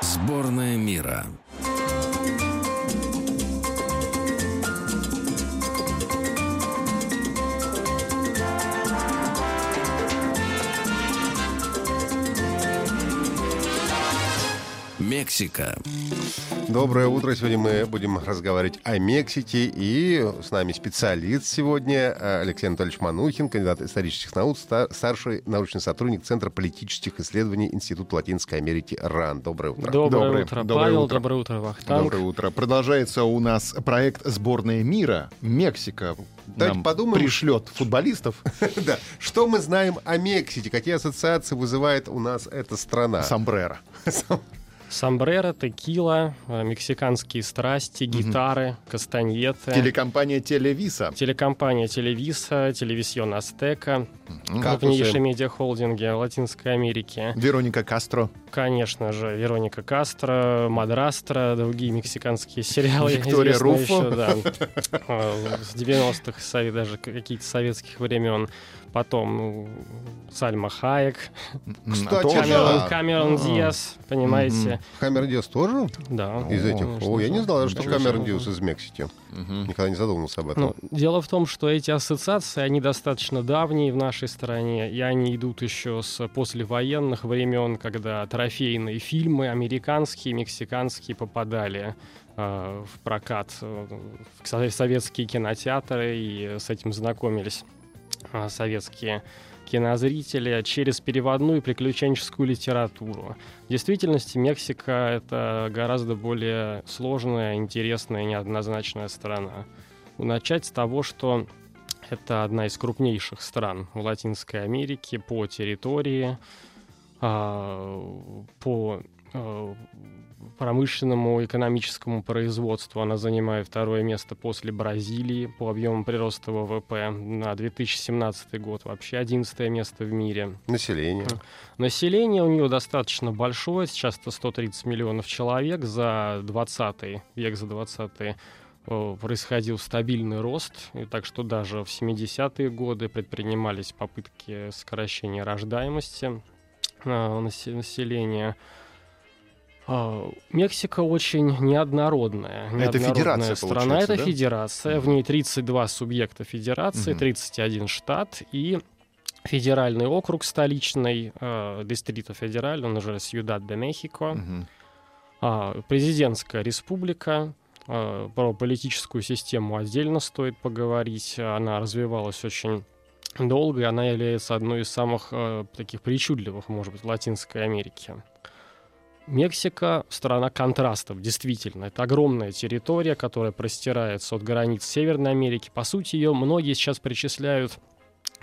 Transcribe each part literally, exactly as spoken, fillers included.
Сборная мира. Мексика. Доброе утро. Сегодня мы будем разговаривать о Мексике. И с нами специалист сегодня Алексей Анатольевич Манухин, кандидат исторических наук, старший научный сотрудник Центра политических исследований Института Латинской Америки РАН. Доброе утро. Доброе, доброе утро, доброе Павел. Утро. Доброе утро, Вахтанг. Доброе утро. Продолжается у нас проект «Сборная мира». Мексика Давайте нам подумаем. Пришлет футболистов. Да. Что мы знаем о Мексике? Какие ассоциации вызывает у нас эта страна? Сомбреро. Сомбреро, текила, мексиканские страсти, гитары, угу. кастаньеты. Телекомпания Телевиса. Телекомпания Телевиса, Телевизион Астека. Угу. Крупнейшие медиахолдинги Латинской Америки. Вероника Кастро. Конечно же, Вероника Кастро, Мадрастра, другие мексиканские сериалы. Виктория Руфо. Еще, да, с девяностых, даже каких-то советских времен. Потом Сальма Хайек. Кстати, Камерон, да. Камерон Диас, понимаете. Камерон Диас тоже? Да. Из этих? О, О я не знал, что Камерон Диас из Мексики. Угу. Никогда не задумывался об этом. Ну, дело в том, что эти ассоциации, они достаточно давние в нашей стране, и они идут еще с послевоенных времен, когда трофейные фильмы американские, мексиканские попадали э, в прокат э, в советские кинотеатры, и с этим знакомились э, советские кинозрители через переводную и приключенческую литературу. В действительности Мексика — это гораздо более сложная, интересная, неоднозначная страна. Начать с того, что это одна из крупнейших стран в Латинской Америке по территории, по промышленному и экономическому производству. Она занимает второе место после Бразилии по объему прироста ВВП. На две тысячи семнадцатый год вообще одиннадцатое место в мире. Население. Население у нее достаточно большое. Сейчас это сто тридцать миллионов человек. За двадцатый век, за двадцатый происходил стабильный рост, и так что даже в семидесятые годы предпринимались попытки сокращения рождаемости населения. Мексика очень неоднородная, неоднородная это федерация, страна. Это да? Федерация. Mm-hmm. В ней тридцать два субъекта федерации, mm-hmm. тридцать один штат и федеральный округ столичный, э, Дистрито Федераль, он уже Сьюдад-де-Мехико, mm-hmm. э, президентская республика. Э, про политическую систему отдельно стоит поговорить. Она развивалась очень долго, и она является одной из самых э, таких причудливых, может быть, Латинской Америки. Мексика — страна контрастов, действительно. Это огромная территория, которая простирается от границ Северной Америки. По сути, ее многие сейчас причисляют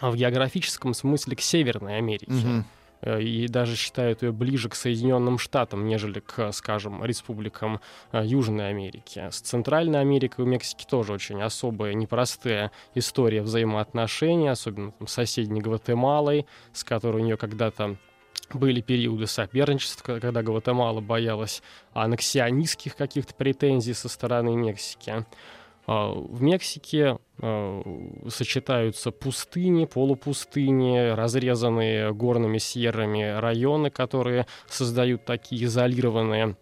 в географическом смысле к Северной Америке. Угу. И даже считают ее ближе к Соединенным Штатам, нежели к, скажем, республикам Южной Америки. С Центральной Америкой у Мексики тоже очень особая, непростая история взаимоотношений, особенно там, с соседней Гватемалой, с которой у нее когда-то были периоды соперничества, когда Гватемала боялась аннексионистских каких-то претензий со стороны Мексики. В Мексике сочетаются пустыни, полупустыни, разрезанные горными сьеррами районы, которые создают такие изолированные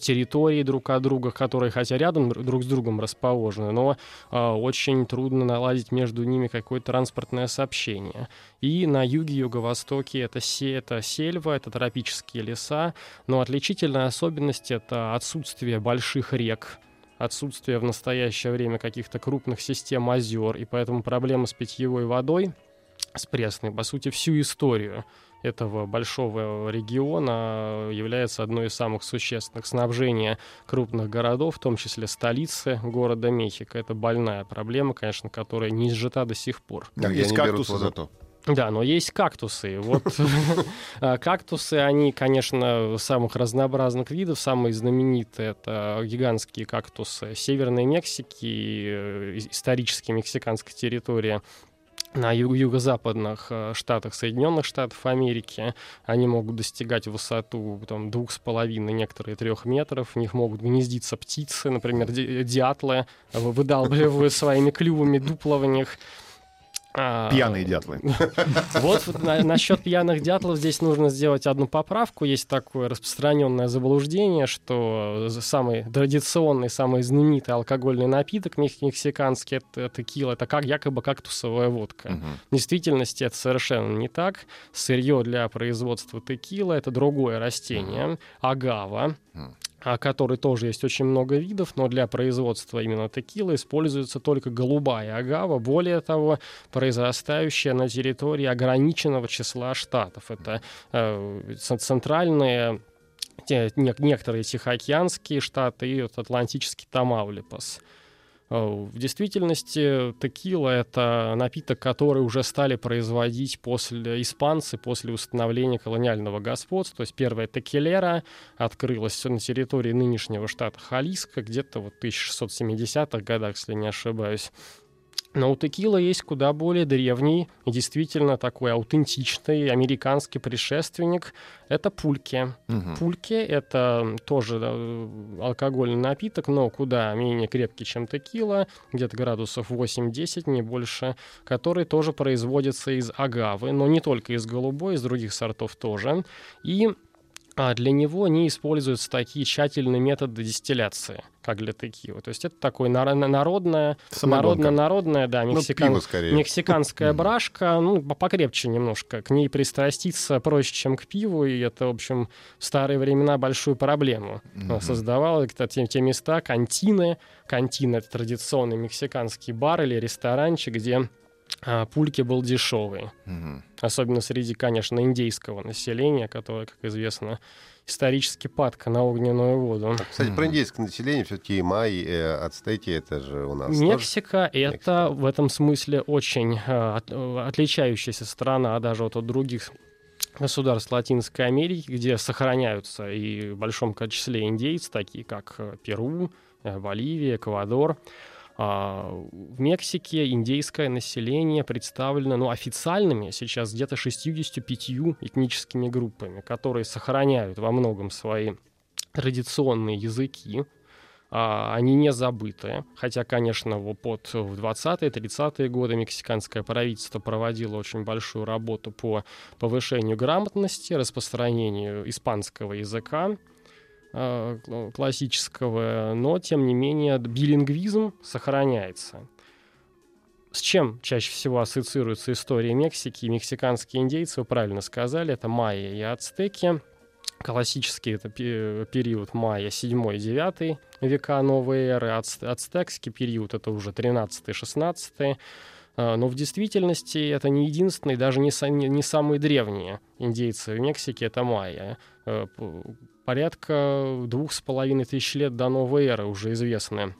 территории друг от друга, которые хотя рядом друг с другом расположены, но э, очень трудно наладить между ними какое-то транспортное сообщение. И на юге, юго-востоке это, се, это сельва, это тропические леса, но отличительная особенность — это отсутствие больших рек, отсутствие в настоящее время каких-то крупных систем озер, и поэтому проблема с питьевой водой, с пресной, по сути, всю историю этого большого региона является одной из самых существенных. Снабжение крупных городов, в том числе столицы города Мехико, это больная проблема, конечно, которая не изжита до сих пор. Да, есть кактусы зато. Да, но есть кактусы. Вот кактусы, они, конечно, самых разнообразных видов. Самые знаменитые — это гигантские кактусы Северной Мексики, исторически мексиканской территории. на юго-западных штатах Соединенных Штатов Америки. Они могут достигать высоту там, двух с половиной, некоторые трех метров. В них могут гнездиться птицы, например, ди- дятлы, выдалбливают своими клювами дупла в них. Пьяные дятлы. Вот насчет пьяных дятлов здесь нужно сделать одну поправку. Есть такое распространенное заблуждение, что самый традиционный, самый знаменитый алкогольный напиток мексиканский — это текила, это как якобы кактусовая водка. Угу. В действительности это совершенно не так. Сырье для производства текила — это другое растение, агава, которой тоже есть очень много видов, но для производства именно текилы используется только голубая агава, более того, произрастающая на территории ограниченного числа штатов. Это э, центральные, те, не, некоторые тихоокеанские штаты и вот, атлантический Тамаулипас. В действительности текила — это напиток, который уже стали производить после испанцы, после установления колониального господства. То есть первая текилера открылась на территории нынешнего штата Халиско где-то в тысяча шестьсот семидесятых годах, если не ошибаюсь. Но у текилы есть куда более древний, действительно такой аутентичный американский предшественник. Это пульки. Угу. Пульки — это тоже алкогольный напиток, но куда менее крепкий, чем текила, где-то градусов восемь-десять, не больше, который тоже производится из агавы, но не только из голубой, из других сортов тоже. И для него не используются такие тщательные методы дистилляции, как для текилы. То есть это такое народное, народно-народное, да, мексикан... ну, мексиканская брашка, ну, покрепче немножко. К ней пристраститься проще, чем к пиву, и это, в общем, в старые времена большую проблему mm-hmm. создавало. Это те, те места, кантины. Кантины — это традиционный мексиканский бар или ресторанчик, где пульки был дешевый, угу. особенно среди, конечно, индейского населения, которое, как известно, исторически падка на огненную воду. А, кстати, про индейское население все-таки и майи, ацтеки, это же у нас Мексика тоже? Это Мексика. В этом смысле очень э, отличающаяся страна даже вот от других государств Латинской Америки, где сохраняются и в большом числе индейцы, такие как Перу, Боливия, Эквадор. В Мексике индейское население представлено, ну, официальными сейчас где-то шестьюдесятью пятью этническими группами, которые сохраняют во многом свои традиционные языки. Они не забыты, хотя, конечно, под двадцатые-тридцатые годы мексиканское правительство проводило очень большую работу по повышению грамотности, распространению испанского языка классического, но, тем не менее, билингвизм сохраняется. С чем чаще всего ассоциируется история Мексики? Мексиканские индейцы, вы правильно сказали, это майя и ацтеки. Классический это период майя седьмой-девятый века новой эры, ацтекский период это уже тринадцатый-шестнадцатый. Но в действительности это не единственные, даже не самые древние индейцы в Мексике, это майя. Порядка двух с половиной тысяч лет до новой эры уже известны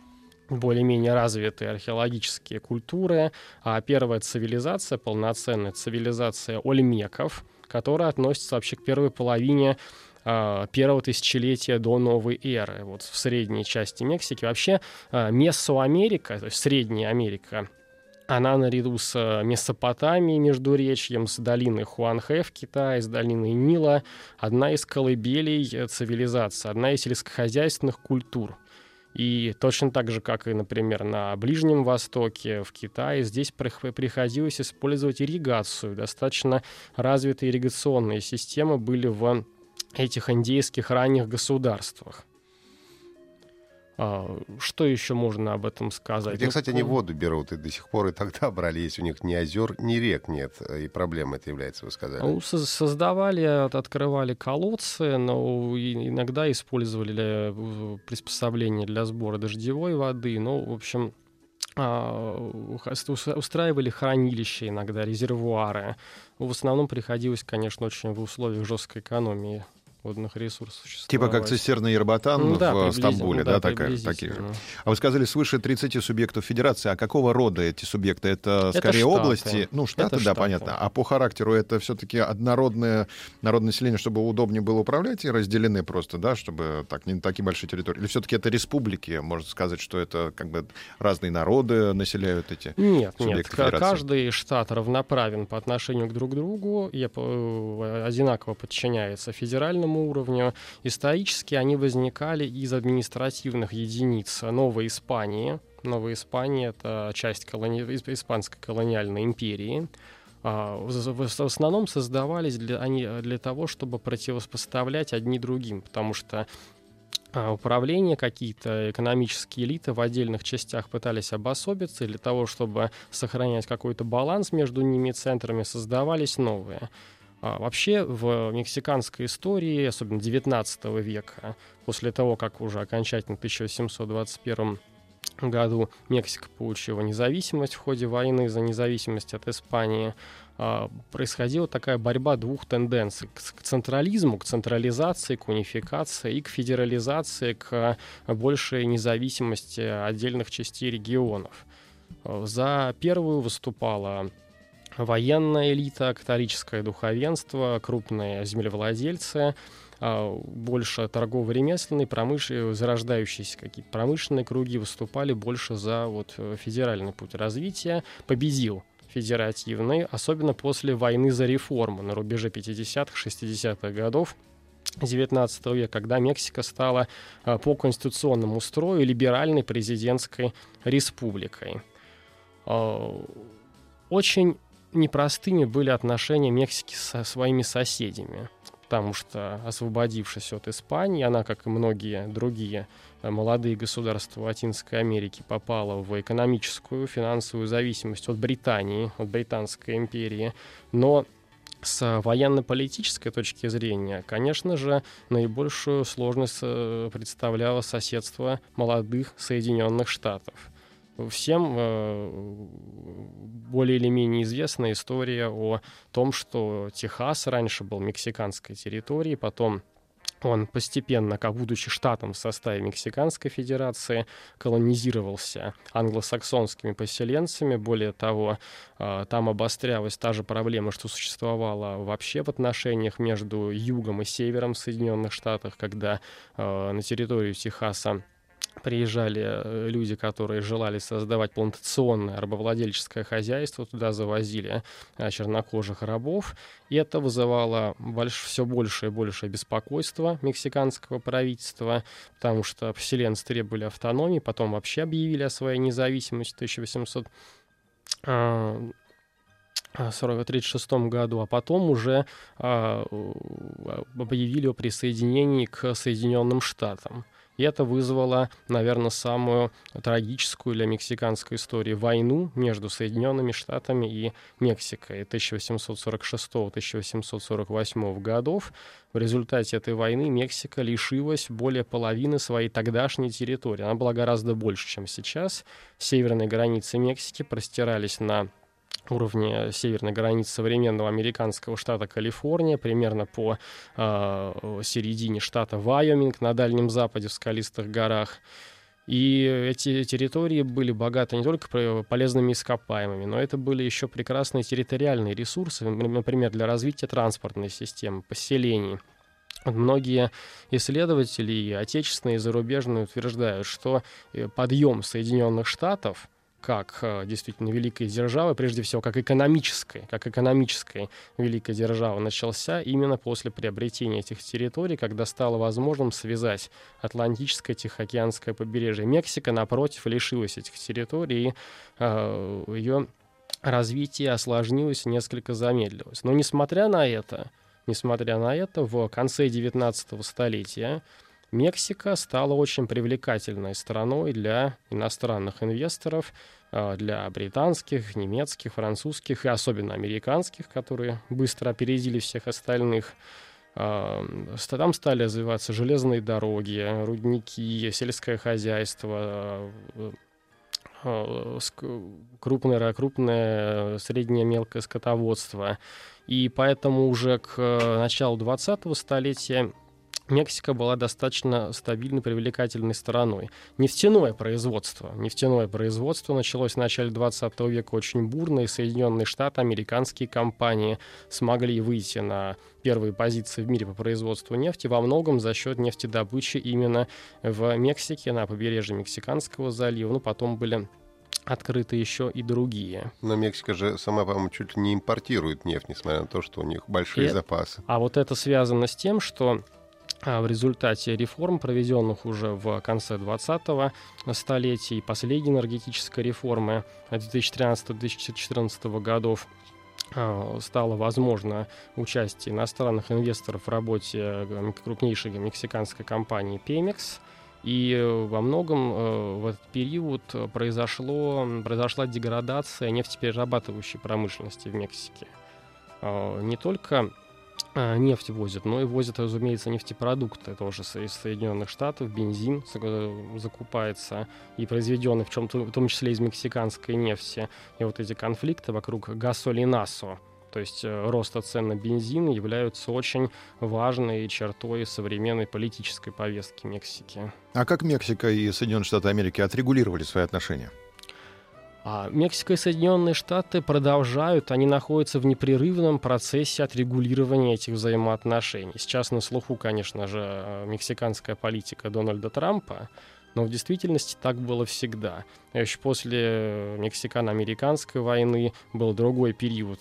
более-менее развитые археологические культуры, а первая цивилизация, полноценная цивилизация ольмеков, которая относится вообще к первой половине первого тысячелетия до новой эры, вот в средней части Мексики. Вообще Месоамерика, то есть Средняя Америка, она наряду с Месопотамией, Междуречьем, с долиной Хуанхэ в Китае, с долиной Нила, одна из колыбелей цивилизации, одна из сельскохозяйственных культур. И точно так же, как и, например, на Ближнем Востоке, в Китае, здесь приходилось использовать ирригацию. Достаточно развитые ирригационные системы были в этих индейских ранних государствах. Что еще можно об этом сказать? Где, кстати, ну, они воду берут, и до сих пор и тогда брали, если у них ни озер, ни рек нет, и проблема это является, вы сказали. Ну, создавали, открывали колодцы, но иногда использовали приспособления для сбора дождевой воды, ну, в общем, устраивали хранилища иногда, резервуары. В основном приходилось, конечно, очень в условиях жесткой экономии водных ресурсов существовать. Типа как цистерна Ербатан, ну, да, в Стамбуле, да, да такая, такие же. А вы сказали, свыше тридцати субъектов федерации. А какого рода эти субъекты? Это, это скорее штаты. области? Ну, штаты, это да, штаты. понятно. А по характеру это все-таки однородное народное население, чтобы удобнее было управлять, и разделены просто, да, чтобы так, не такие большие территории? Или все-таки это республики? Можно сказать, что это как бы разные народы населяют эти нет, субъекты нет. федерации? Нет, каждый штат равноправен по отношению к друг другу, и одинаково подчиняется федеральному уровню. Исторически они возникали из административных единиц Новой Испании. Новая Испания — это часть колони... испанской колониальной империи. В основном создавались для... они для того, чтобы противопоставлять одни другим, потому что управление, какие-то экономические элиты в отдельных частях пытались обособиться, и для того, чтобы сохранять какой-то баланс между ними и центрами, создавались новые. А вообще в мексиканской истории, особенно девятнадцатого века, после того, как уже окончательно в тысяча семьсот двадцать первом году Мексика получила независимость в ходе войны за независимость от Испании, происходила такая борьба двух тенденций: к централизму, к централизации, к унификации, и к федерализации, к большей независимости отдельных частей регионов. За первую выступала военная элита, католическое духовенство, крупные землевладельцы, больше торгово-ремесленные, промышленные, зарождающиеся какие-то промышленные круги выступали больше за вот федеральный путь развития. Победил федеративный, особенно после войны за реформу на рубеже пятидесятых шестидесятых годов девятнадцатого века, когда Мексика стала по конституционному строю либеральной президентской республикой. Очень непростыми были отношения Мексики со своими соседями, потому что, освободившись от Испании, она, как и многие другие молодые государства Латинской Америки, попала в экономическую, финансовую зависимость от Британии, от Британской империи. Но с военно-политической точки зрения, конечно же, наибольшую сложность представляло соседство молодых Соединенных Штатов. Всем э, более или менее известна история о том, что Техас раньше был мексиканской территорией, потом он постепенно, как будучи штатом в составе Мексиканской Федерации, колонизировался англосаксонскими поселенцами. Более того, э, там обострялась та же проблема, что существовала вообще в отношениях между югом и севером в Соединенных Штатах, когда э, на территорию Техаса приезжали люди, которые желали создавать плантационное рабовладельческое хозяйство, туда завозили чернокожих рабов, и это вызывало больш... все больше и больше беспокойства мексиканского правительства, потому что поселенцы требовали автономии, потом вообще объявили о своей независимости в тысяча восемьсот тридцать шестом году, а потом уже объявили о присоединении к Соединенным Штатам. И это вызвало, наверное, самую трагическую для мексиканской истории войну между Соединенными Штатами и Мексикой тысяча восемьсот сорок шестого — тысяча восемьсот сорок восьмого годов. В результате этой войны Мексика лишилась более половины своей тогдашней территории. Она была гораздо больше, чем сейчас. Северные границы Мексики простирались на уровне северной границы современного американского штата Калифорния, примерно по э, середине штата Вайоминг, на Дальнем Западе, в скалистых горах. И эти территории были богаты не только полезными ископаемыми, но это были еще прекрасные территориальные ресурсы, например, для развития транспортной системы, поселений. Многие исследователи, и отечественные, и зарубежные, утверждают, что подъем Соединенных Штатов как действительно великой державы, прежде всего как экономической, как экономической великой державы, начался именно после приобретения этих территорий, когда стало возможным связать Атлантическое и Тихоокеанское побережье. Мексика, напротив, лишилась этих территорий, и э, ее развитие осложнилось и несколько замедлилось. Но несмотря на это, несмотря на это, в конце девятнадцатого столетия Мексика стала очень привлекательной страной для иностранных инвесторов, для британских, немецких, французских и особенно американских, которые быстро опередили всех остальных. Там стали развиваться железные дороги, рудники, сельское хозяйство, крупное, крупное, среднее, мелкое скотоводство. И поэтому уже к началу двадцатого столетия Мексика была достаточно стабильной, привлекательной стороной. Нефтяное производство. Нефтяное производство началось в начале двадцатого века очень бурно, и Соединенные Штаты, американские компании смогли выйти на первые позиции в мире по производству нефти во многом за счет нефтедобычи именно в Мексике, на побережье Мексиканского залива. Ну, потом были открыты еще и другие. Но Мексика же сама, по-моему, чуть ли не импортирует нефть, несмотря на то, что у них большие и... запасы. А вот это связано с тем, что в результате реформ, проведенных уже в конце двадцатого столетия, и последней энергетической реформы две тысячи тринадцатого — две тысячи четырнадцатого годов, стало возможно участие иностранных инвесторов в работе крупнейшей мексиканской компании Pemex. И во многом в этот период произошло, произошла деградация нефтеперерабатывающей промышленности в Мексике. Не только нефть возят, но и возят, разумеется, нефтепродукты тоже из Соединенных Штатов, бензин закупается и произведенный в, чем-то, в том числе из мексиканской нефти. И вот эти конфликты вокруг Гасолинасо, то есть роста цен на бензин, являются очень важной чертой современной политической повестки Мексики. А как Мексика и Соединенные Штаты Америки отрегулировали свои отношения? А Мексика и Соединенные Штаты продолжают, они находятся в непрерывном процессе отрегулирования этих взаимоотношений. Сейчас на слуху, конечно же, мексиканская политика Дональда Трампа, но в действительности так было всегда. Еще после мексикано-американской войны был другой период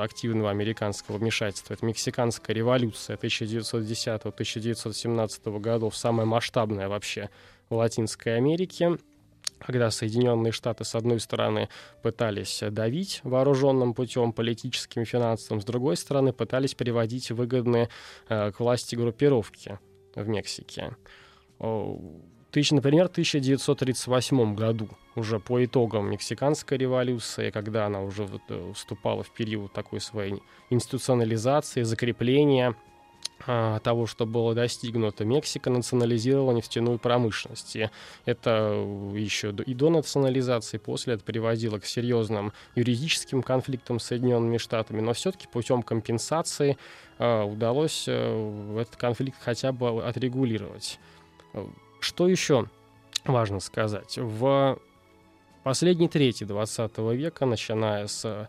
активного американского вмешательства. Это Мексиканская революция тысяча девятьсот десятого — тысяча девятьсот семнадцатого годов, самая масштабная вообще в Латинской Америке, когда Соединенные Штаты, с одной стороны, пытались давить вооруженным путем, политическим и финансовым, с другой стороны, пытались переводить выгодные э, к власти группировки в Мексике. Тысяч, например, в тысяча девятьсот тридцать восьмом году, уже по итогам Мексиканской революции, когда она уже вступала в период такой своей институционализации, закрепления того, что было достигнуто, Мексика национализировала нефтяную промышленность. И это еще и до национализации, после это приводило к серьезным юридическим конфликтам с Соединенными Штатами, но все-таки путем компенсации удалось этот конфликт хотя бы отрегулировать. Что еще важно сказать? В последней трети двадцатого века, начиная с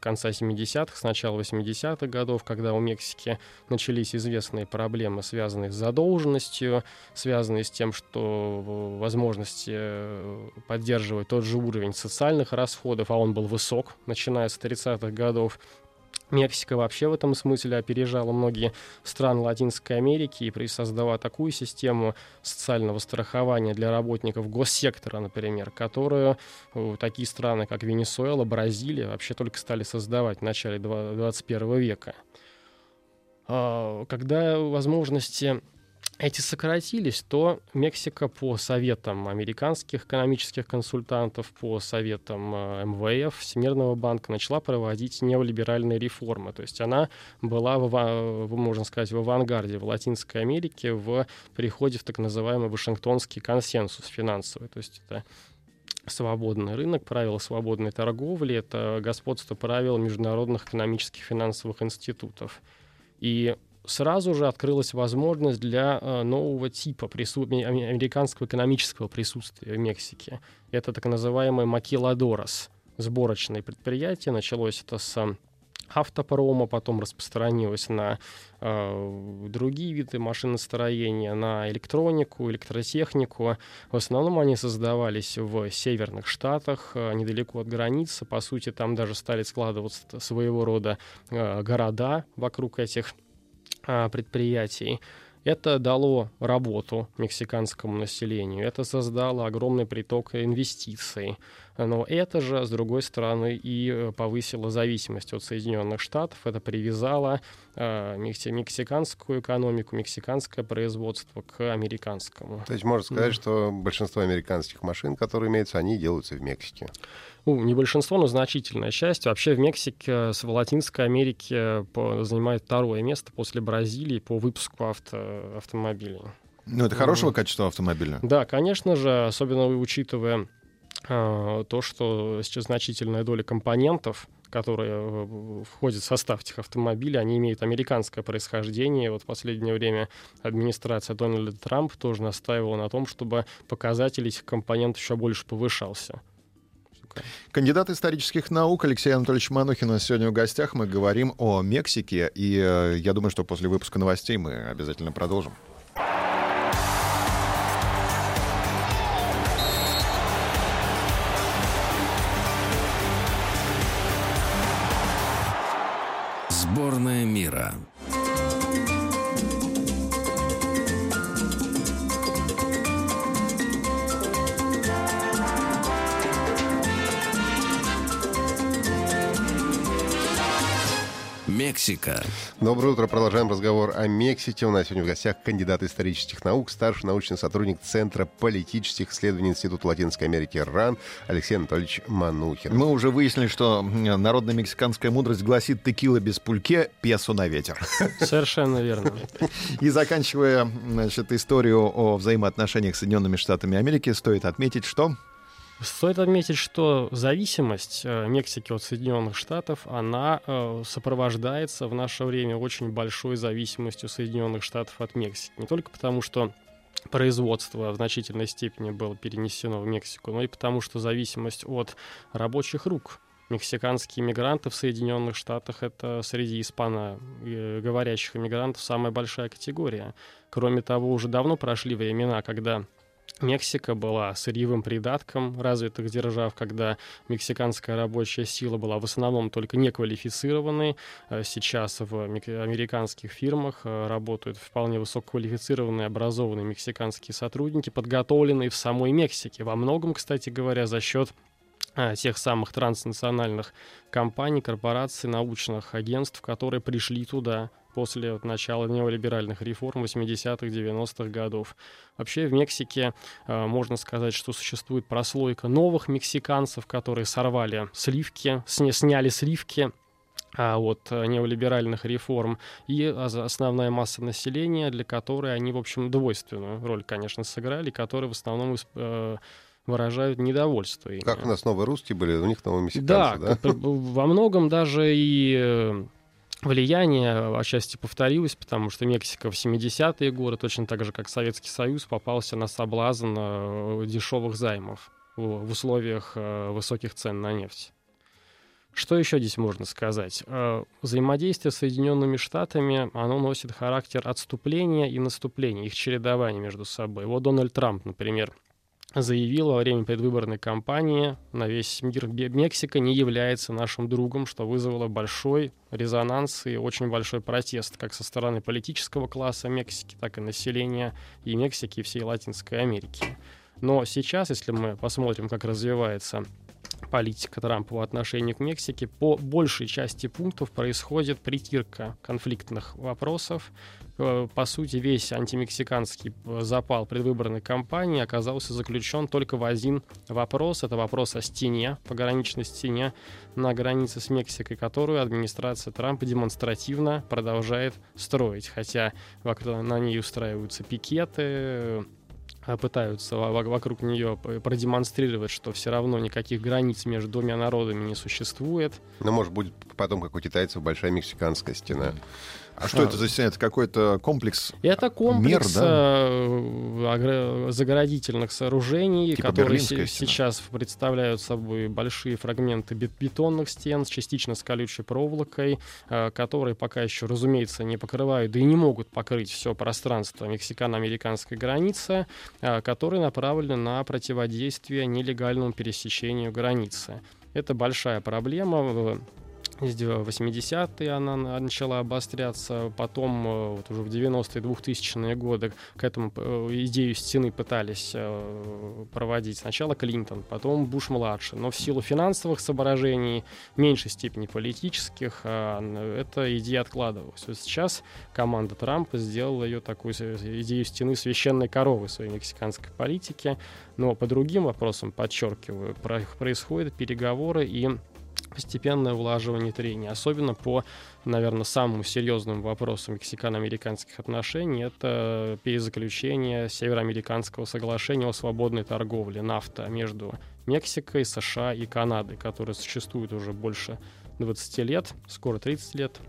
конца семидесятых, с начала восьмидесятых годов, когда у Мексики начались известные проблемы, связанные с задолженностью, связанные с тем, что возможности поддерживать тот же уровень социальных расходов, а он был высок, начиная с тридцатых годов, Мексика вообще в этом смысле опережала многие страны Латинской Америки и создала такую систему социального страхования для работников госсектора, например, которую такие страны, как Венесуэла, Бразилия, вообще только стали создавать в начале двадцать первого века. Когда возможности эти сократились, то Мексика по советам американских экономических консультантов, по советам эм вэ эф, Всемирного банка, начала проводить неолиберальные реформы. То есть она была, в, можно сказать, в авангарде в Латинской Америке в переходе в так называемый Вашингтонский консенсус финансовый. То есть это свободный рынок, правила свободной торговли, это господство правил международных экономических финансовых институтов. И сразу же открылась возможность для нового типа прису... американского экономического присутствия в Мексике. Это так называемый макиладорос, сборочные предприятия. Началось это с автопрома, потом распространилось на э, другие виды машиностроения, на электронику, электротехнику. В основном они создавались в северных штатах, э, недалеко от границы. По сути, там даже стали складываться своего рода э, города вокруг этих предприятий. Это дало работу мексиканскому населению, это создало огромный приток инвестиций. Но это же, с другой стороны, и повысило зависимость от Соединенных Штатов, это привязало э, мексиканскую экономику, мексиканское производство к американскому. То есть можно сказать, да, что большинство американских машин, которые имеются, они делаются в Мексике? Ну, не большинство, но значительная часть. Вообще в Мексике, в Латинской Америке занимает второе место после Бразилии по выпуску авто, автомобилей. Ну, это хорошего mm. качества автомобиля? Да, конечно же, особенно учитывая то, что сейчас значительная доля компонентов, которые входят в состав этих автомобилей, они имеют американское происхождение. Вот в последнее время администрация Дональда Трампа тоже настаивала на том, чтобы показатель этих компонентов еще больше повышался. Кандидат исторических наук Алексей Анатольевич Манухин сегодня в гостях. Мы говорим о Мексике, и я думаю, что после выпуска новостей мы обязательно продолжим. Сборная мира. Мексика. Доброе утро. Продолжаем разговор о Мексике. У нас сегодня в гостях кандидат исторических наук, старший научный сотрудник Центра политических исследований Института Латинской Америки РАН Алексей Анатольевич Манухин. Мы уже выяснили, что народная мексиканская мудрость гласит: текила без пульке, песо на ветер. Совершенно верно. И заканчивая, значит, историю о взаимоотношениях с Соединенными Штатами Америки, стоит отметить, что... Стоит отметить, что зависимость Мексики от Соединенных Штатов, она сопровождается в наше время очень большой зависимостью Соединенных Штатов от Мексики. Не только потому, что производство в значительной степени было перенесено в Мексику, но и потому, что зависимость от рабочих рук. Мексиканские иммигранты в Соединенных Штатах — это среди испаноговорящих иммигрантов самая большая категория. Кроме того, уже давно прошли времена, когда Мексика была сырьевым придатком развитых держав, когда мексиканская рабочая сила была в основном только неквалифицированной. Сейчас в американских фирмах работают вполне высококвалифицированные, образованные мексиканские сотрудники, подготовленные в самой Мексике. Во многом, кстати говоря, за счет тех самых транснациональных компаний, корпораций, научных агентств, которые пришли туда после начала неолиберальных реформ восьмидесятых, девяностых годов. Вообще в Мексике э, можно сказать, что существует прослойка новых мексиканцев, которые сорвали сливки, сня, сняли сливки э, от неолиберальных реформ, и основная масса населения, для которой они, в общем, двойственную роль, конечно, сыграли, которые в основном... Э, выражают недовольство. Как у нас новые русские были, у них новые мексиканцы, да? Да, во многом даже и влияние отчасти повторилось, потому что Мексика в семидесятые годы, точно так же, как Советский Союз, попался на соблазн дешевых займов в условиях высоких цен на нефть. Что еще здесь можно сказать? Взаимодействие с Соединенными Штатами, оно носит характер отступления и наступления, их чередования между собой. Вот Дональд Трамп, например, заявил во время предвыборной кампании на весь мир: Мексика не является нашим другом, что вызвало большой резонанс и очень большой протест как со стороны политического класса Мексики, так и населения и Мексики, и всей Латинской Америки. Но сейчас, если мы посмотрим, как развивается политика Трампа по отношению к Мексике, по большей части пунктов происходит притирка конфликтных вопросов. По сути, весь антимексиканский запал предвыборной кампании оказался заключен только в один вопрос. Это вопрос о стене, пограничной стене на границе с Мексикой, которую администрация Трампа демонстративно продолжает строить. Хотя на ней устраиваются пикеты, пытаются вокруг нее продемонстрировать, что все равно никаких границ между двумя народами не существует. Ну, может, будет потом, как у китайцев, большая мексиканская стена. А что а, это за стена? Это какой-то комплекс мер, да? Это комплекс заградительных сооружений, типа которые с- сейчас представляют собой большие фрагменты бетонных стен, частично с колючей проволокой, которые пока еще, разумеется, не покрывают, да и не могут покрыть все пространство мексикано-американской границы, которые направлены на противодействие нелегальному пересечению границы. Это большая проблема. В восьмидесятые она начала обостряться, потом вот уже в девяностые, двухтысячные годы к этому идею стены пытались проводить. Сначала Клинтон, потом Буш-младший. Но в силу финансовых соображений, в меньшей степени политических, эта идея откладывалась. Вот сейчас команда Трампа сделала ее такую идею стены священной коровы в своей мексиканской политике. Но по другим вопросам, подчеркиваю, происходят переговоры и постепенное улаживание трений, особенно по, наверное, самому серьезному вопросу мексикано-американских отношений, это перезаключение Североамериканского соглашения о свободной торговле, нафта, между Мексикой, США и Канадой, которое существует уже больше двадцати лет, скоро тридцати лет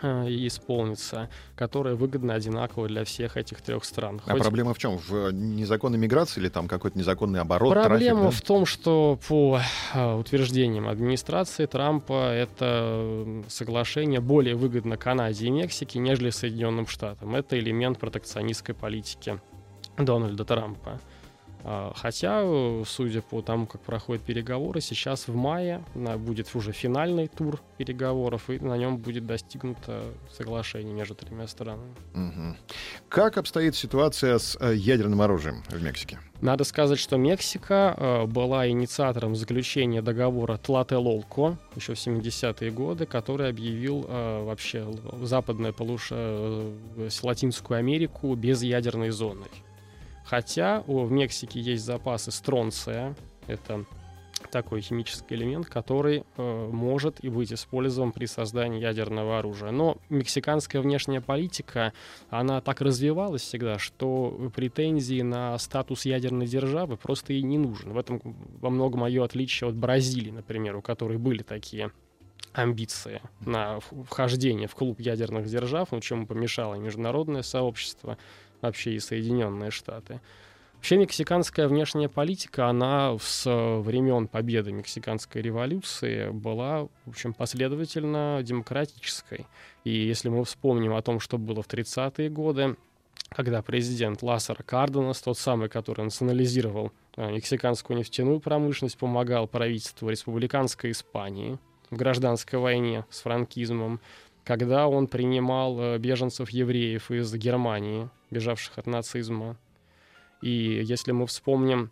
исполнится, которая выгодна одинаково для всех этих трех стран. Хоть... А проблема в чем? В незаконной миграции или там какой-то незаконный оборот? Проблема трафик, да? в том, что по утверждениям администрации Трампа это соглашение более выгодно Канаде и Мексике, нежели Соединенным Штатам. Это элемент протекционистской политики Дональда Трампа. Хотя, судя по тому, как проходят переговоры, сейчас в мае будет уже финальный тур переговоров, и на нем будет достигнуто соглашение между тремя странами. Угу. Как обстоит ситуация с ядерным оружием в Мексике? Надо сказать, что Мексика была инициатором заключения договора Тлателолко еще в семидесятые годы, который объявил вообще западное полушарие, Латинскую Америку безъядерной зоной. Хотя в Мексике есть запасы стронция, это такой химический элемент, который э, может и быть использован при создании ядерного оружия. Но мексиканская внешняя политика, она так развивалась всегда, что претензии на статус ядерной державы просто и не нужен. В этом во многом ее отличие от Бразилии, например, у которой были такие амбиции на вхождение в клуб ядерных держав, ну, чему помешало и международное сообщество, вообще и Соединенные Штаты. Вообще мексиканская внешняя политика, она с времен победы Мексиканской революции была, в общем, последовательно демократической. И если мы вспомним о том, что было в тридцатые годы, когда президент Лазаро Карденас, тот самый, который национализировал мексиканскую нефтяную промышленность, помогал правительству республиканской Испании в гражданской войне с франкизмом, когда он принимал беженцев-евреев из Германии, бежавших от нацизма. И если мы вспомним,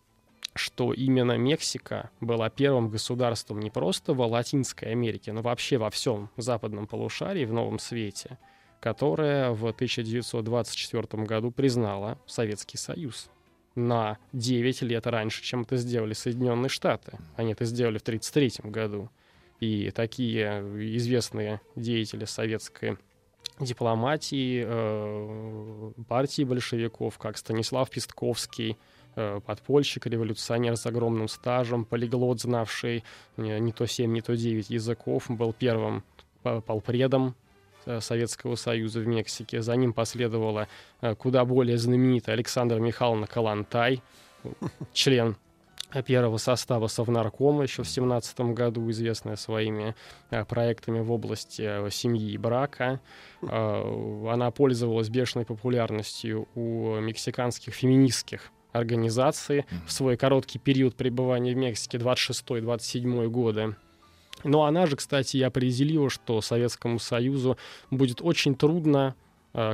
что именно Мексика была первым государством не просто во Латинской Америке, но вообще во всем западном полушарии, в Новом Свете, которое в тысяча девятьсот двадцать четвёртом году признало Советский Союз на девять лет раньше, чем это сделали Соединенные Штаты. Они это сделали в тысяча девятьсот тридцать третьем году. И такие известные деятели советской дипломатии, партии большевиков, как Станислав Пестковский, подпольщик, революционер с огромным стажем, полиглот, знавший не то семь, не то девять языков, был первым полпредом Советского Союза в Мексике. За ним последовала куда более знаменитая Александра Михайловна Калантай, член первого состава Совнаркома еще в семнадцатом году, известная своими проектами в области семьи и брака. Она пользовалась бешеной популярностью у мексиканских феминистских организаций в свой короткий период пребывания в Мексике, двадцать шестого — двадцать седьмого года. Но она же, кстати, и определила, что Советскому Союзу будет очень трудно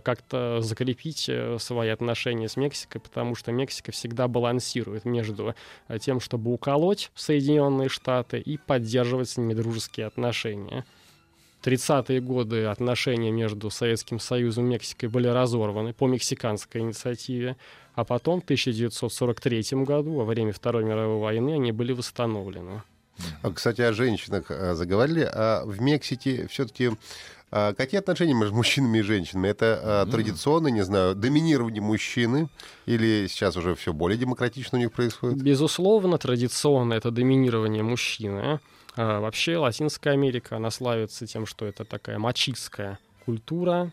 как-то закрепить свои отношения с Мексикой, потому что Мексика всегда балансирует между тем, чтобы уколоть Соединенные Штаты и поддерживать с ними дружеские отношения. В тридцатые годы отношения между Советским Союзом и Мексикой были разорваны по мексиканской инициативе, а потом в тысяча девятьсот сорок третьем году, во время Второй мировой войны, они были восстановлены. Кстати, о женщинах заговорили. А в Мексике все-таки... Какие отношения между мужчинами и женщинами? Это традиционно, не знаю, доминирование мужчины? Или сейчас уже все более демократично у них происходит? Безусловно, традиционно это доминирование мужчины. Вообще Латинская Америка, она славится тем, что это такая мачистская культура.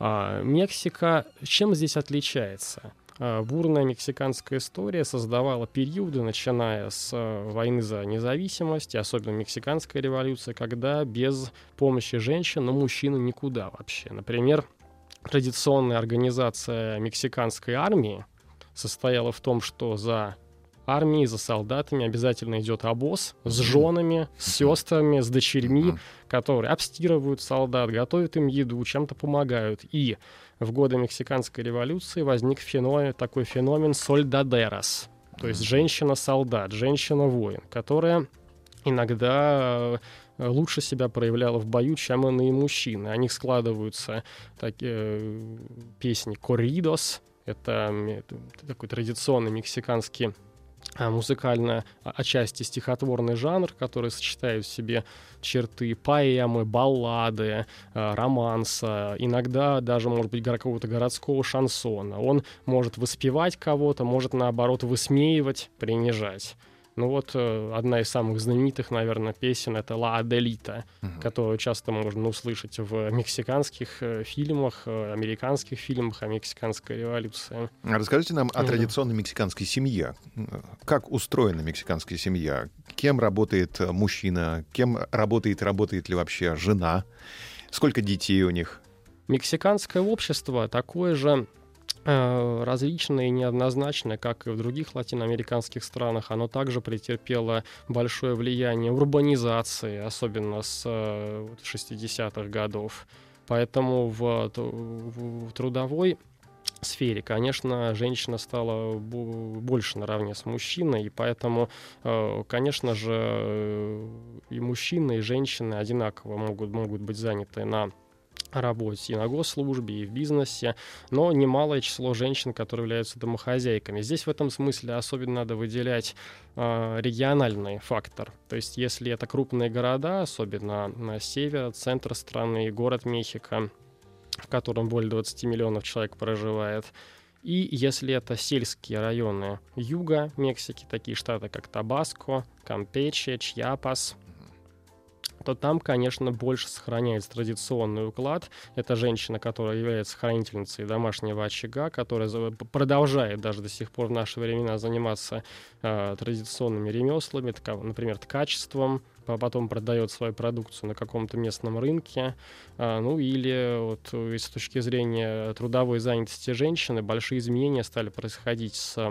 Мексика чем здесь отличается? Бурная мексиканская история создавала периоды, начиная с войны за независимость, особенно Мексиканской революции, когда без помощи женщин, ну, мужчина никуда вообще. Например, традиционная организация мексиканской армии состояла в том, что за армией, за солдатами обязательно идет обоз с женами, с сестрами, с дочерьми, которые обстирывают солдат, готовят им еду, чем-то помогают. И в годы Мексиканской революции возник феномен, такой феномен «Сольдадерас», то есть женщина-солдат, женщина-воин, которая иногда лучше себя проявляла в бою, чем иные мужчины. О них складываются так, э, песни «Корридос», это, это такой традиционный мексиканский музыкально отчасти стихотворный жанр, который сочетает в себе черты поэмы, баллады, романса, иногда даже, может быть, какого-то городского шансона. Он может воспевать кого-то, может, наоборот, высмеивать, принижать. Ну вот одна из самых знаменитых, наверное, песен — это «Ла Аделита», uh-huh. которую часто можно услышать в мексиканских фильмах, американских фильмах о Мексиканской революции. Расскажите нам о традиционной мексиканской семье. Как устроена мексиканская семья? Кем работает мужчина? Кем работает, работает ли вообще жена? Сколько детей у них? Мексиканское общество такое же э, различное и неоднозначное, как и в других латиноамериканских странах. Оно также претерпело большое влияние урбанизации, особенно с э, шестидесятых годов. Поэтому в, в трудовой сфере, конечно, женщина стала больше наравне с мужчиной, и поэтому, конечно же, и мужчины, и женщины одинаково могут, могут быть заняты на работе и на госслужбе, и в бизнесе, но немалое число женщин, которые являются домохозяйками. Здесь в этом смысле особенно надо выделять э, региональный фактор. То есть если это крупные города, особенно на север, центр страны, город Мехико, в котором более двадцати миллионов человек проживает. И если это сельские районы юга Мексики, такие штаты, как Табаско, Кампече, Чьяпас, то там, конечно, больше сохраняется традиционный уклад. Это женщина, которая является хранительницей домашнего очага, которая продолжает даже до сих пор в наши времена заниматься э, традиционными ремеслами, ткав, например, ткачеством, потом продает свою продукцию на каком-то местном рынке. А, ну или вот, с точки зрения трудовой занятости женщины, большие изменения стали происходить с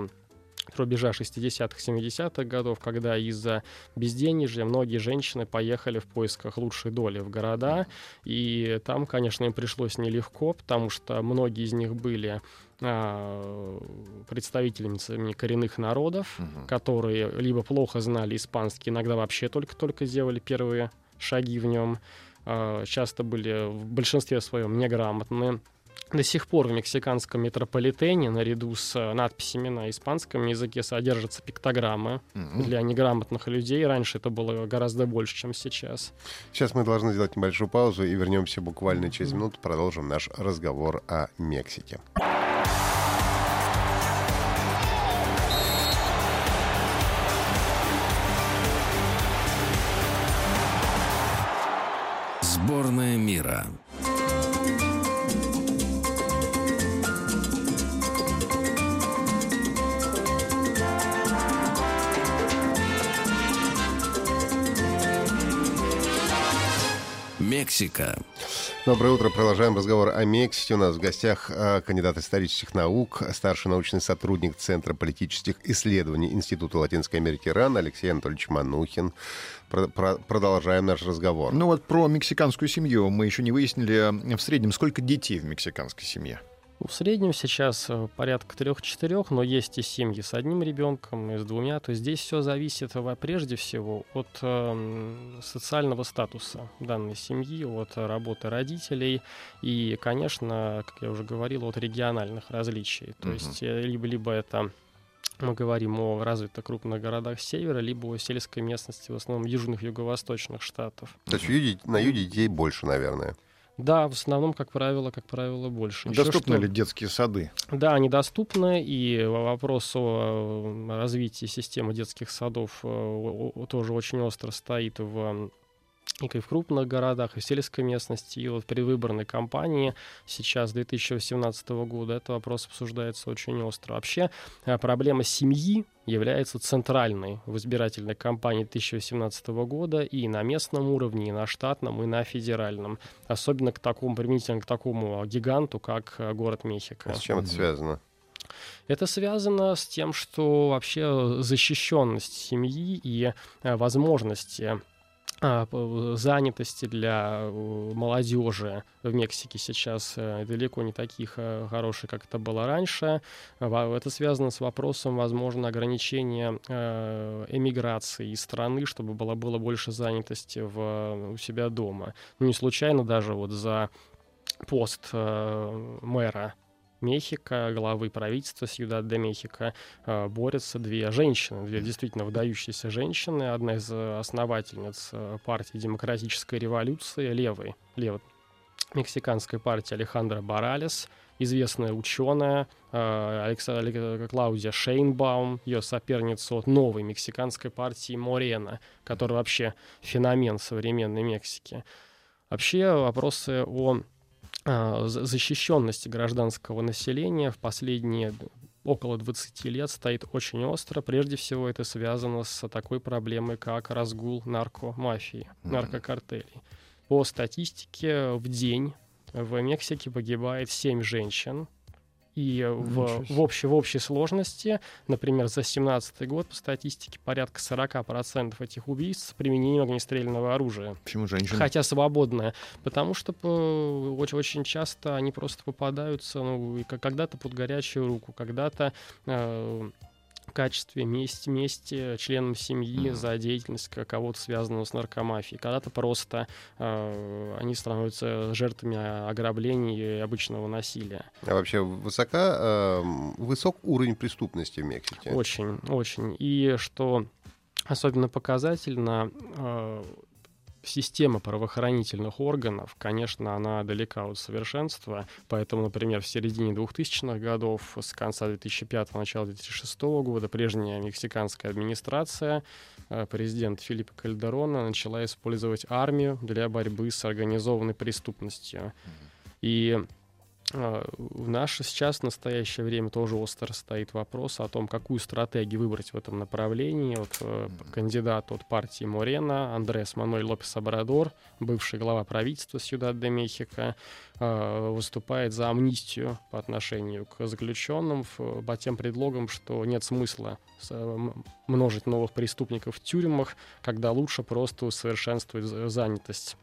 рубежа шестидесятых-семидесятых годов, когда из-за безденежья многие женщины поехали в поисках лучшей доли в города, и там, конечно, им пришлось нелегко, потому что многие из них были а, представительницами коренных народов, угу. которые либо плохо знали испанский, иногда вообще только-только делали первые шаги в нем, а, часто были в большинстве своем неграмотны. До сих пор в мексиканском метрополитене наряду с надписями на испанском языке содержатся пиктограммы mm-hmm. для неграмотных людей. Раньше это было гораздо больше, чем сейчас. Сейчас мы должны сделать небольшую паузу и вернемся буквально через mm-hmm. минуту. Продолжим наш разговор о Мексике. Сборная мира. Мексика. Доброе утро. Продолжаем разговор о Мексике. У нас в гостях кандидат исторических наук, старший научный сотрудник Центра политических исследований Института Латинской Америки РАН Алексей Анатольевич Манухин. Про- про- продолжаем наш разговор. Ну вот про мексиканскую семью мы еще не выяснили. В среднем сколько детей в мексиканской семье? В среднем сейчас порядка трех-четырех, но есть и семьи с одним ребенком, и с двумя. То есть здесь все зависит прежде всего от э, социального статуса данной семьи, от работы родителей и, конечно, как я уже говорил, от региональных различий. То [S2] Uh-huh. [S1] Есть либо, либо это... Мы говорим о развитых крупных городах севера, либо о сельской местности, в основном южных, юго-восточных штатах. То есть на юге детей больше, наверное? Да, в основном, как правило, как правило, больше. Доступны ли детские сады? Да, они доступны, и вопрос о развитии системы детских садов тоже очень остро стоит в... и в крупных городах, и в сельской местности. И вот при выборной кампании сейчас, две тысячи восемнадцатого года, этот вопрос обсуждается очень остро. Вообще проблема семьи является центральной в избирательной кампании две тысячи восемнадцатого года и на местном уровне, и на штатном, и на федеральном. Особенно к такому, применительно к такому гиганту, как город Мехико. А с чем это связано? Это связано с тем, что вообще защищенность семьи и возможности занятости для молодежи в Мексике сейчас далеко не такие хорошие, как это было раньше. Это связано с вопросом, возможно, ограничения эмиграции из страны, чтобы было, было больше занятости в, у себя дома. Ну, не случайно даже вот за пост мэра Мехико, главы правительства Сьюдад-де-Мехико, борются две женщины, две действительно выдающиеся женщины. Одна из основательниц партии демократической революции, левой, левой мексиканской партии Алехандра Баралес, известная ученая, Клаудия Шейнбаум, ее соперница от новой мексиканской партии Морена, которая вообще феномен современной Мексики. Вообще вопросы о защищенности гражданского населения в последние около двадцать лет стоит очень остро. Прежде всего это связано с такой проблемой, как разгул наркомафии, наркокартелей. По статистике в день в Мексике погибает семь женщин. И в, в, общей, в общей сложности, например, за семнадцатый год по статистике порядка сорок процентов этих убийств с применением огнестрельного оружия. Почему женщины? Хотя свободное. Потому что по, очень, очень часто они просто попадаются, ну, когда-то под горячую руку, когда-то э, в качестве мести, мести членам семьи mm-hmm. за деятельность кого-то, связанного с наркомафией. Когда-то просто э, они становятся жертвами ограблений и обычного насилия. А вообще высока, э, высок уровень преступности в Мексике? Очень, очень. И что особенно показательно, э, система правоохранительных органов, конечно, она далека от совершенства, поэтому, например, в середине двухтысячных годов, с конца две тысячи пятого, начала две тысячи шестого года прежняя мексиканская администрация, президент Фелипе Кальдерона, начала использовать армию для борьбы с организованной преступностью. И в наше сейчас, в настоящее время, тоже остро стоит вопрос о том, какую стратегию выбрать в этом направлении. Вот кандидат от партии Морена Андрес Мануэль Лопес Обрадор, бывший глава правительства Сьюдад-де-Мехико, выступает за амнистию по отношению к заключенным по тем предлогам, что нет смысла множить новых преступников в тюрьмах, когда лучше просто усовершенствовать занятость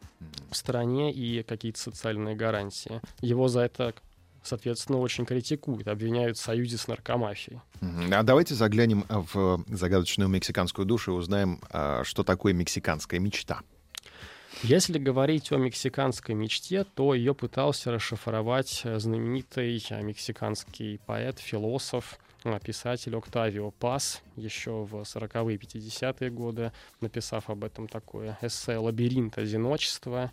в стране и какие-то социальные гарантии. Его за это, соответственно, очень критикуют, обвиняют в союзе с наркомафией. А давайте заглянем в загадочную мексиканскую душу и узнаем, что такое мексиканская мечта. Если говорить о мексиканской мечте, то ее пытался расшифровать знаменитый мексиканский поэт, философ, писатель Октавио Пас, еще в сороковые, пятидесятые годы, написав об этом такое эссе «Лабиринт одиночества».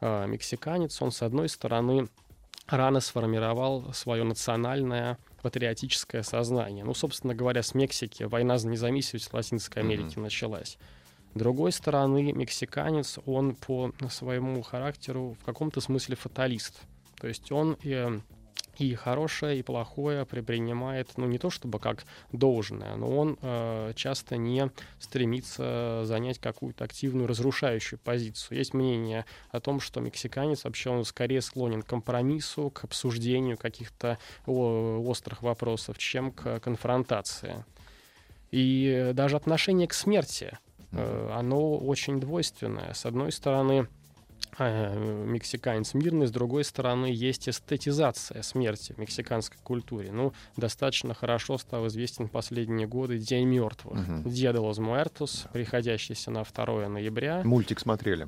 Мексиканец, он, с одной стороны, рано сформировал свое национальное патриотическое сознание. Ну, собственно говоря, с Мексики война за независимость Латинской Америки mm-hmm. началась. С другой стороны, мексиканец, он по своему характеру в каком-то смысле фаталист. То есть он и, и хорошее, и плохое принимает, ну, не то чтобы как должное, но он э, часто не стремится занять какую-то активную разрушающую позицию. Есть мнение о том, что мексиканец вообще он скорее склонен к компромиссу, к обсуждению каких-то о- острых вопросов, чем к конфронтации. И даже отношение к смерти, э, оно очень двойственное. С одной стороны, мексиканец мирный, с другой стороны, есть эстетизация смерти в мексиканской культуре. Ну, достаточно хорошо стал известен в последние годы День мертвых. Uh-huh. Dia de los Muertos, приходящийся на второе ноября. Мультик смотрели.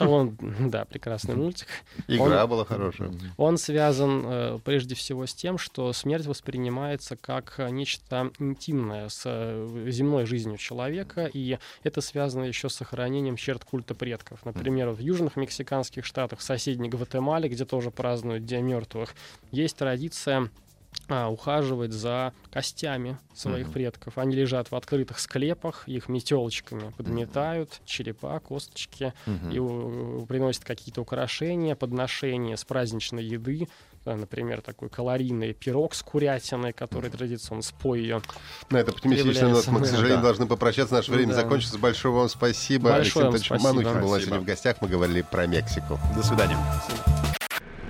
Он, да, прекрасный мультик. Игра он, была хорошая. Он связан прежде всего с тем, что смерть воспринимается как нечто интимное с земной жизнью человека, и это связано еще с сохранением черт культа предков. Например, в южных мексиканских штатах, в соседней Гватемале, где тоже празднуют День мертвых, есть традиция А, ухаживать за костями своих mm-hmm. предков. Они лежат в открытых склепах, их метелочками подметают, mm-hmm. черепа, косточки, mm-hmm. и у, приносят какие-то украшения, подношения с праздничной еды. Да, например, такой калорийный пирог с курятиной, который mm-hmm. традиционно с поею. На этой оптимистичной ноте мы, к сожалению, да. должны попрощаться. Наше время да. закончится. Большое вам спасибо. Большое Алексей Анатольевич Манухин был сегодня в гостях. Мы говорили про Мексику. До свидания. Спасибо.